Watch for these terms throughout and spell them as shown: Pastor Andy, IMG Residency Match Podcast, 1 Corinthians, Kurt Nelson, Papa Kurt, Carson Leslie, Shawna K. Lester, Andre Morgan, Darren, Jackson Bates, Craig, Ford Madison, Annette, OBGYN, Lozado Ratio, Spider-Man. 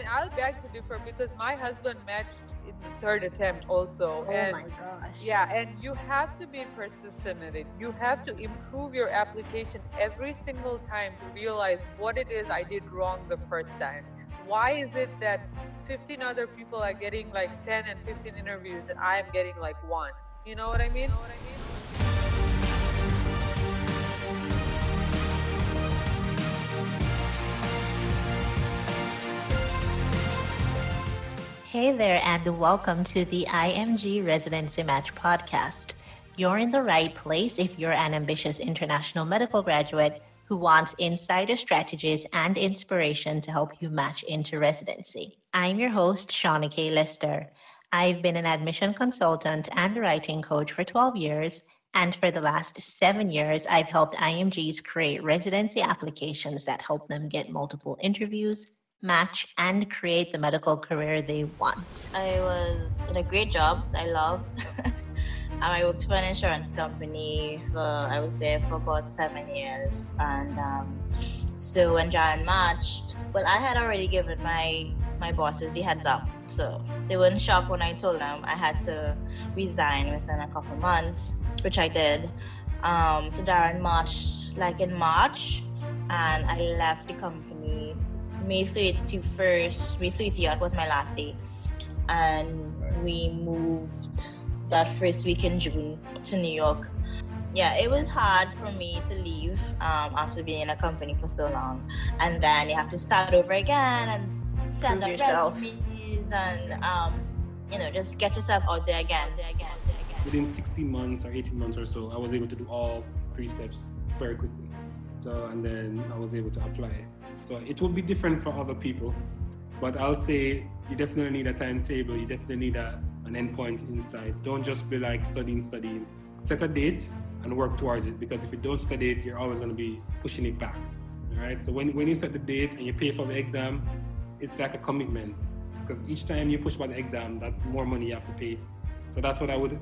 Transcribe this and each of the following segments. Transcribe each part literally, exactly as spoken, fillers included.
mean, I'll beg to differ because my husband matched in the third attempt also. Oh and, my gosh. Yeah, and you have to be persistent in it. You have to improve your application every single time to realize what it is I did wrong the first time. Why is it that fifteen other people are getting like ten and fifteen interviews and I am getting like one? You know what I mean? You know what I mean? Hey there, and welcome to the I M G Residency Match Podcast. You're in the right place if you're an ambitious international medical graduate who wants insider strategies and inspiration to help you match into residency. I'm your host, Shawna K. Lester. I've been an admission consultant and writing coach for twelve years, and for the last seven years, I've helped I M Gs create residency applications that help them get multiple interviews, match, and create the medical career they want. I was in a great job I loved. um, I worked for an insurance company. For I was there for about seven years. And um, so when Darren matched, well, I had already given my, my bosses the heads up. So they weren't shocked when I told them I had to resign within a couple months, which I did. Um, so Darren matched like in March, and I left the company May thirty-first, May thirtieth was my last day, and we moved that first week in June to New York. Yeah, it was hard for me to leave um, after being in a company for so long, and then you have to start over again and send up resumes and um, you know, just get yourself out there again, out there again, out there again. Within sixteen months or eighteen months or so, I was able to do all three steps very quickly. So, and then I was able to apply. So it will be different for other people, but I'll say you definitely need a timetable. You definitely need a, an endpoint inside. Don't just be like studying, studying. Set a date and work towards it, because if you don't study it, you're always going to be pushing it back. All right. So when, when you set the date and you pay for the exam, it's like a commitment, because each time you push by the exam, that's more money you have to pay. So that's what I would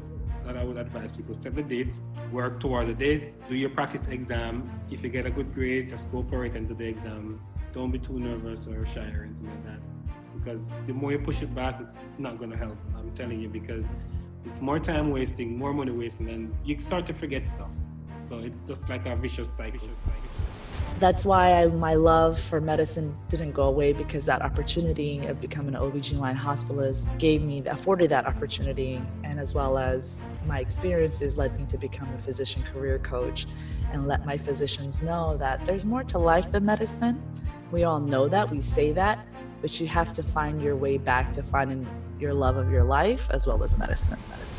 that I would advise people. Set the date, work toward the date, do your practice exam. If you get a good grade, just go for it and do the exam. Don't be too nervous or shy or anything like that, because the more you push it back, it's not going to help. I'm telling you, because it's more time wasting, more money wasting, and you start to forget stuff. So it's just like a vicious cycle. Vicious cycle. That's why I, my love for medicine didn't go away, because that opportunity of becoming an O B G Y N hospitalist gave me, afforded that opportunity, and as well as my experiences led me to become a physician career coach and let my physicians know that there's more to life than medicine. We all know that, we say that, but you have to find your way back to finding your love of your life as well as medicine. medicine.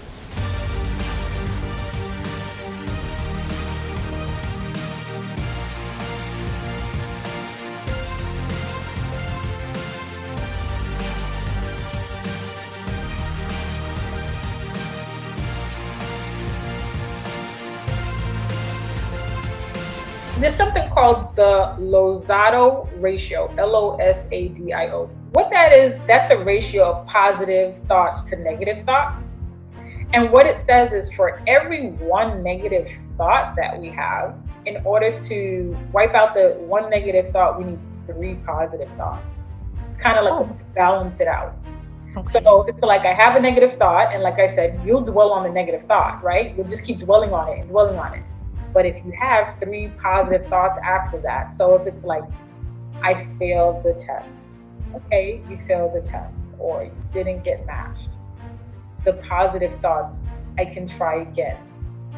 There's something called the Lozado Ratio, L O S A D I O. What that is, that's a ratio of positive thoughts to negative thoughts. And what it says is, for every one negative thought that we have, in order to wipe out the one negative thought, we need three positive thoughts. It's kind of like oh. to balance it out. Okay. So it's like I have a negative thought, and like I said, you'll dwell on the negative thought, right? You'll just keep dwelling on it and dwelling on it. But if you have three positive thoughts after that, so if it's like, I failed the test, okay, you failed the test, or you didn't get matched. The positive thoughts, I can try again.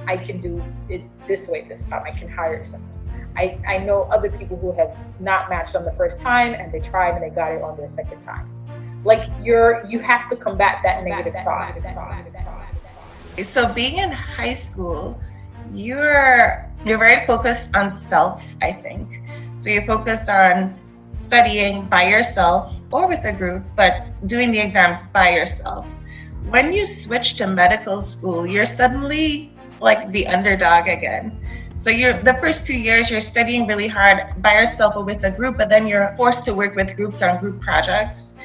I can do it this way this time. I can hire someone. I, I know other people who have not matched on the first time, and they tried and they got it on their second time. Like you're, you have to combat that negative thought. So being in high school, You're you're very focused on self, I think. So you're focused on studying by yourself or with a group, but doing the exams by yourself. When you switch to medical school, you're suddenly like the underdog again. So you're the first two years you're studying really hard by yourself or with a group, but then you're forced to work with groups on group projects.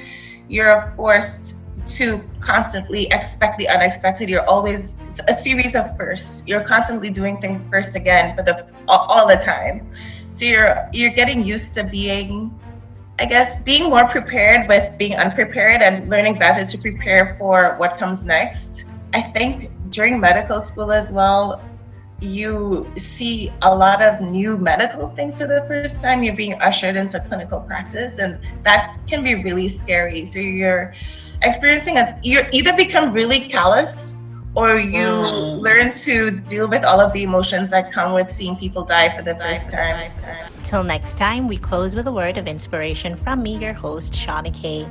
You're forced to constantly expect the unexpected. You're always, it's a series of firsts. You're constantly doing things first again, for the all the time. So you're you're getting used to being I guess being more prepared with being unprepared and learning better to prepare for what comes next. I think during medical school as well, you see a lot of new medical things for the first time. You're being ushered into clinical practice, and that can be really scary. So you're experiencing a, you either become really callous or you mm. learn to deal with all of the emotions that come with seeing people die for the first time. Till next time, we close with a word of inspiration from me, your host, Shawna K.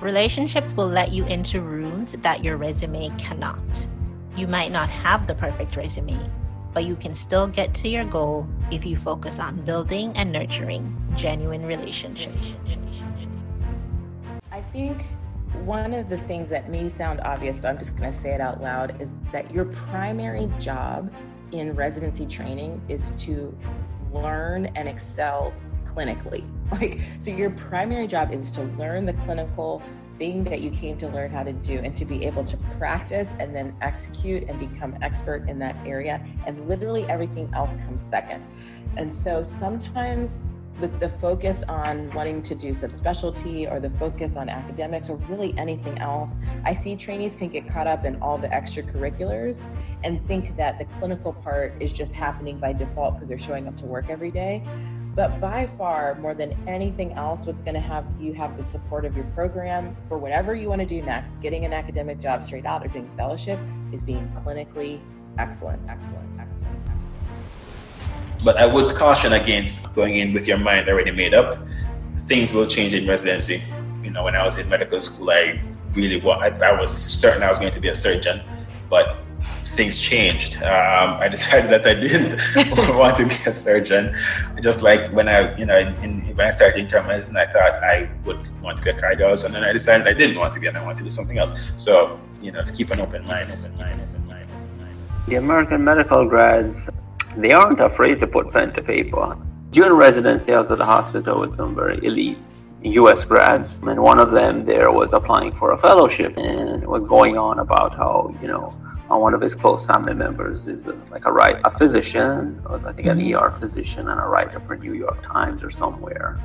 Relationships will let you into rooms that your resume cannot. You might not have the perfect resume, but you can still get to your goal if you focus on building and nurturing genuine relationships. I think one of the things that may sound obvious, but I'm just going to say it out loud, is that your primary job in residency training is to learn and excel clinically. Like, so your primary job is to learn the clinical thing that you came to learn how to do, and to be able to practice and then execute and become expert in that area, and literally everything else comes second. And so sometimes with the focus on wanting to do subspecialty or the focus on academics or really anything else, I see trainees can get caught up in all the extracurriculars and think that the clinical part is just happening by default because they're showing up to work every day. But by far, more than anything else, what's going to have you have the support of your program for whatever you want to do next, getting an academic job straight out or doing fellowship, is being clinically excellent. Excellent, excellent, excellent. But I would caution against going in with your mind already made up. Things will change in residency. You know, when I was in medical school, I really was, I, I was certain I was going to be a surgeon, but things changed. Um, I decided that I didn't want to be a surgeon. Just like when I, you know, in, when I started internal medicine, I thought I would want to be a cardiologist, and then I decided I didn't want to be, and I wanted to do something else. So, you know, to keep an open mind, open mind, open mind, open mind. The American medical grads, they aren't afraid to put pen to paper. During residency, I was at a hospital with some very elite U S grads, and one of them there was applying for a fellowship, and it was going on about how, you know, one of his close family members is a, like a write, a physician, was I think an E R physician and a writer for New York Times or somewhere.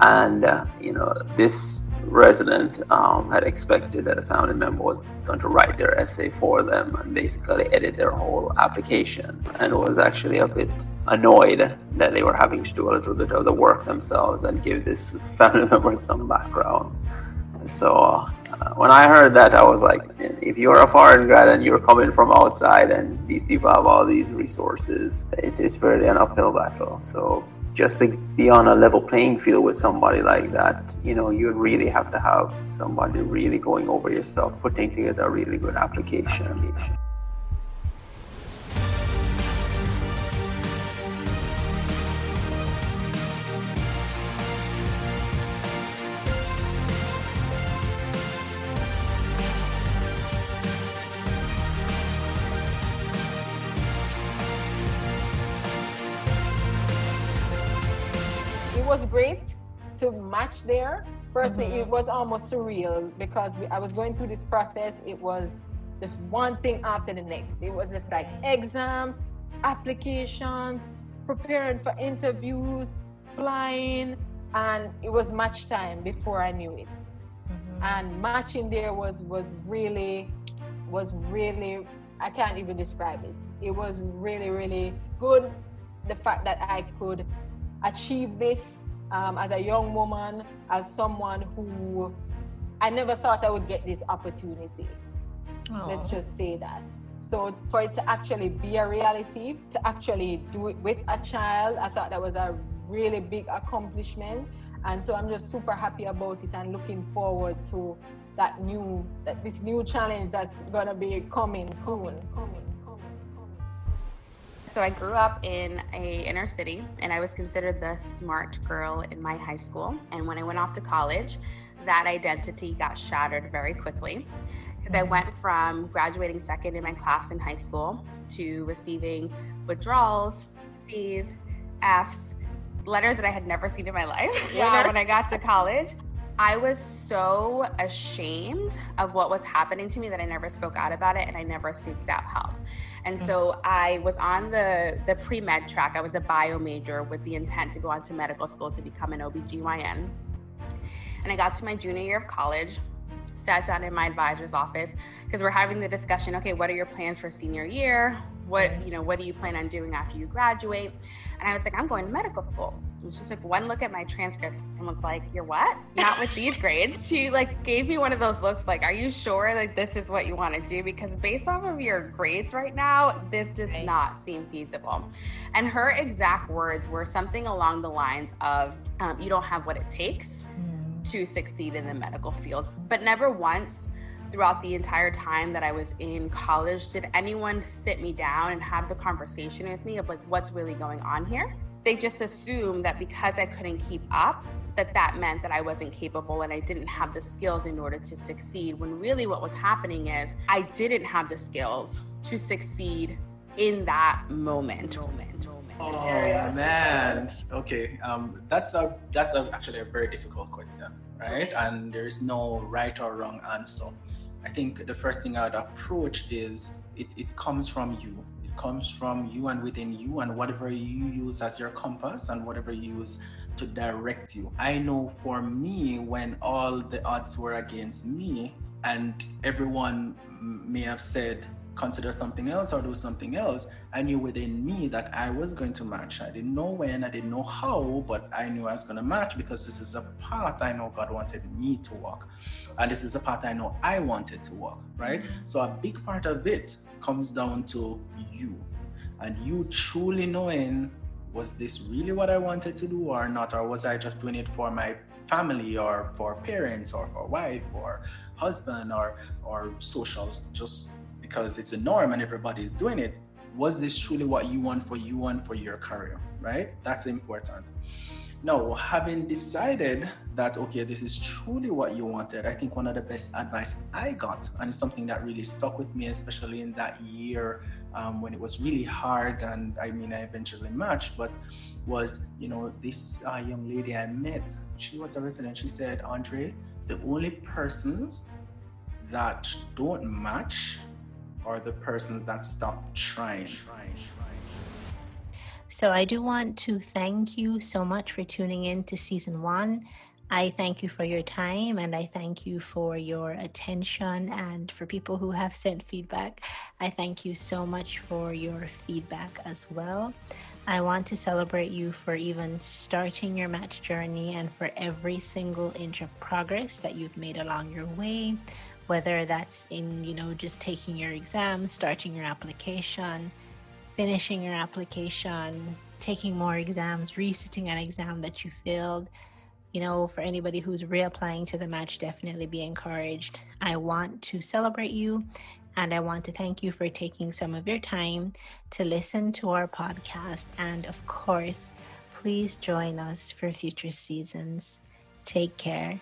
And, uh, you know, this resident um, had expected that a family member was going to write their essay for them and basically edit their whole application, and was actually a bit annoyed that they were having to do a little bit of the work themselves and give this family member some background. So uh, when I heard that, I was like, if you're a foreign grad and you're coming from outside and these people have all these resources, it's it's really an uphill battle. So just to be on a level playing field with somebody like that, you know, you really have to have somebody really going over yourself, putting together a really good application. application. Was great to match there. Firstly, mm-hmm. It was almost surreal because we, I was going through this process. It was just one thing after the next. It was just like exams, applications, preparing for interviews, flying, and it was match time before I knew it. Mm-hmm. And matching there was was really was really I can't even describe it. It was really, really good. The fact that I could achieve this um, as a young woman, as someone who I never thought I would get this opportunity. Aww. Let's just say that. So for it to actually be a reality, to actually do it with a child, I thought that was a really big accomplishment. And so I'm just super happy about it and looking forward to that new, that this new challenge that's gonna be coming soon. Coming. So I grew up in a inner city, and I was considered the smart girl in my high school. And when I went off to college, that identity got shattered very quickly, because I went from graduating second in my class in high school to receiving withdrawals, C's, F's, letters that I had never seen in my life. Wow. When I got to college, I was so ashamed of what was happening to me that I never spoke out about it, and I never seeked out help. And so I was on the, the pre-med track. I was a bio major with the intent to go on to medical school to become an O B G Y N. And I got to my junior year of college, sat down in my advisor's office because we're having the discussion, okay, what are your plans for senior year? What, you know, what do you plan on doing after you graduate? And I was like, I'm going to medical school. And she took one look at my transcript and was like, you're what? Not with these grades. She like gave me one of those looks like, are you sure like this is what you want to do? Because based off of your grades right now, this does right. not seem feasible. And her exact words were something along the lines of, um, you don't have what it takes mm. to succeed in the medical field. But never once throughout the entire time that I was in college did anyone sit me down and have the conversation with me of like, what's really going on here? They just assumed that because I couldn't keep up, that that meant that I wasn't capable and I didn't have the skills in order to succeed, when really what was happening is I didn't have the skills to succeed in that moment. moment, moment. Oh, man. Okay, um, that's a that's a, actually a very difficult question, right? And there's no right or wrong answer. I think the first thing I would approach is it, it comes from you. It comes from you and within you and whatever you use as your compass and whatever you use to direct you. I know for me, when all the odds were against me and everyone may have said, consider something else or do something else, I knew within me that I was going to match. I didn't know when, I didn't know how, but I knew I was going to match because this is a path I know God wanted me to walk. And this is a path I know I wanted to walk, right? So a big part of it comes down to you and you truly knowing, was this really what I wanted to do or not? Or was I just doing it for my family or for parents or for wife or husband or, or social, just because it's a norm and everybody's doing it? Was this truly what you want for you and for your career, right? That's important. Now, having decided that, okay, this is truly what you wanted, I think one of the best advice I got, and it's something that really stuck with me, especially in that year um, when it was really hard, and I mean, I eventually matched, but was, you know, this uh, young lady I met, she was a resident, she said, Andre, the only persons that don't match or the persons that stop trying. So I do want to thank you so much for tuning in to season one. I thank you for your time and I thank you for your attention, and for people who have sent feedback, I thank you so much for your feedback as well. I want to celebrate you for even starting your match journey and for every single inch of progress that you've made along your way. Whether that's in, you know, just taking your exams, starting your application, finishing your application, taking more exams, resitting an exam that you failed. You know, for anybody who's reapplying to the match, definitely be encouraged. I want to celebrate you and I want to thank you for taking some of your time to listen to our podcast. And of course, please join us for future seasons. Take care.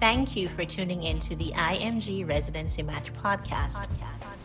Thank you for tuning in to the I M G Residency Match Podcast. Podcast.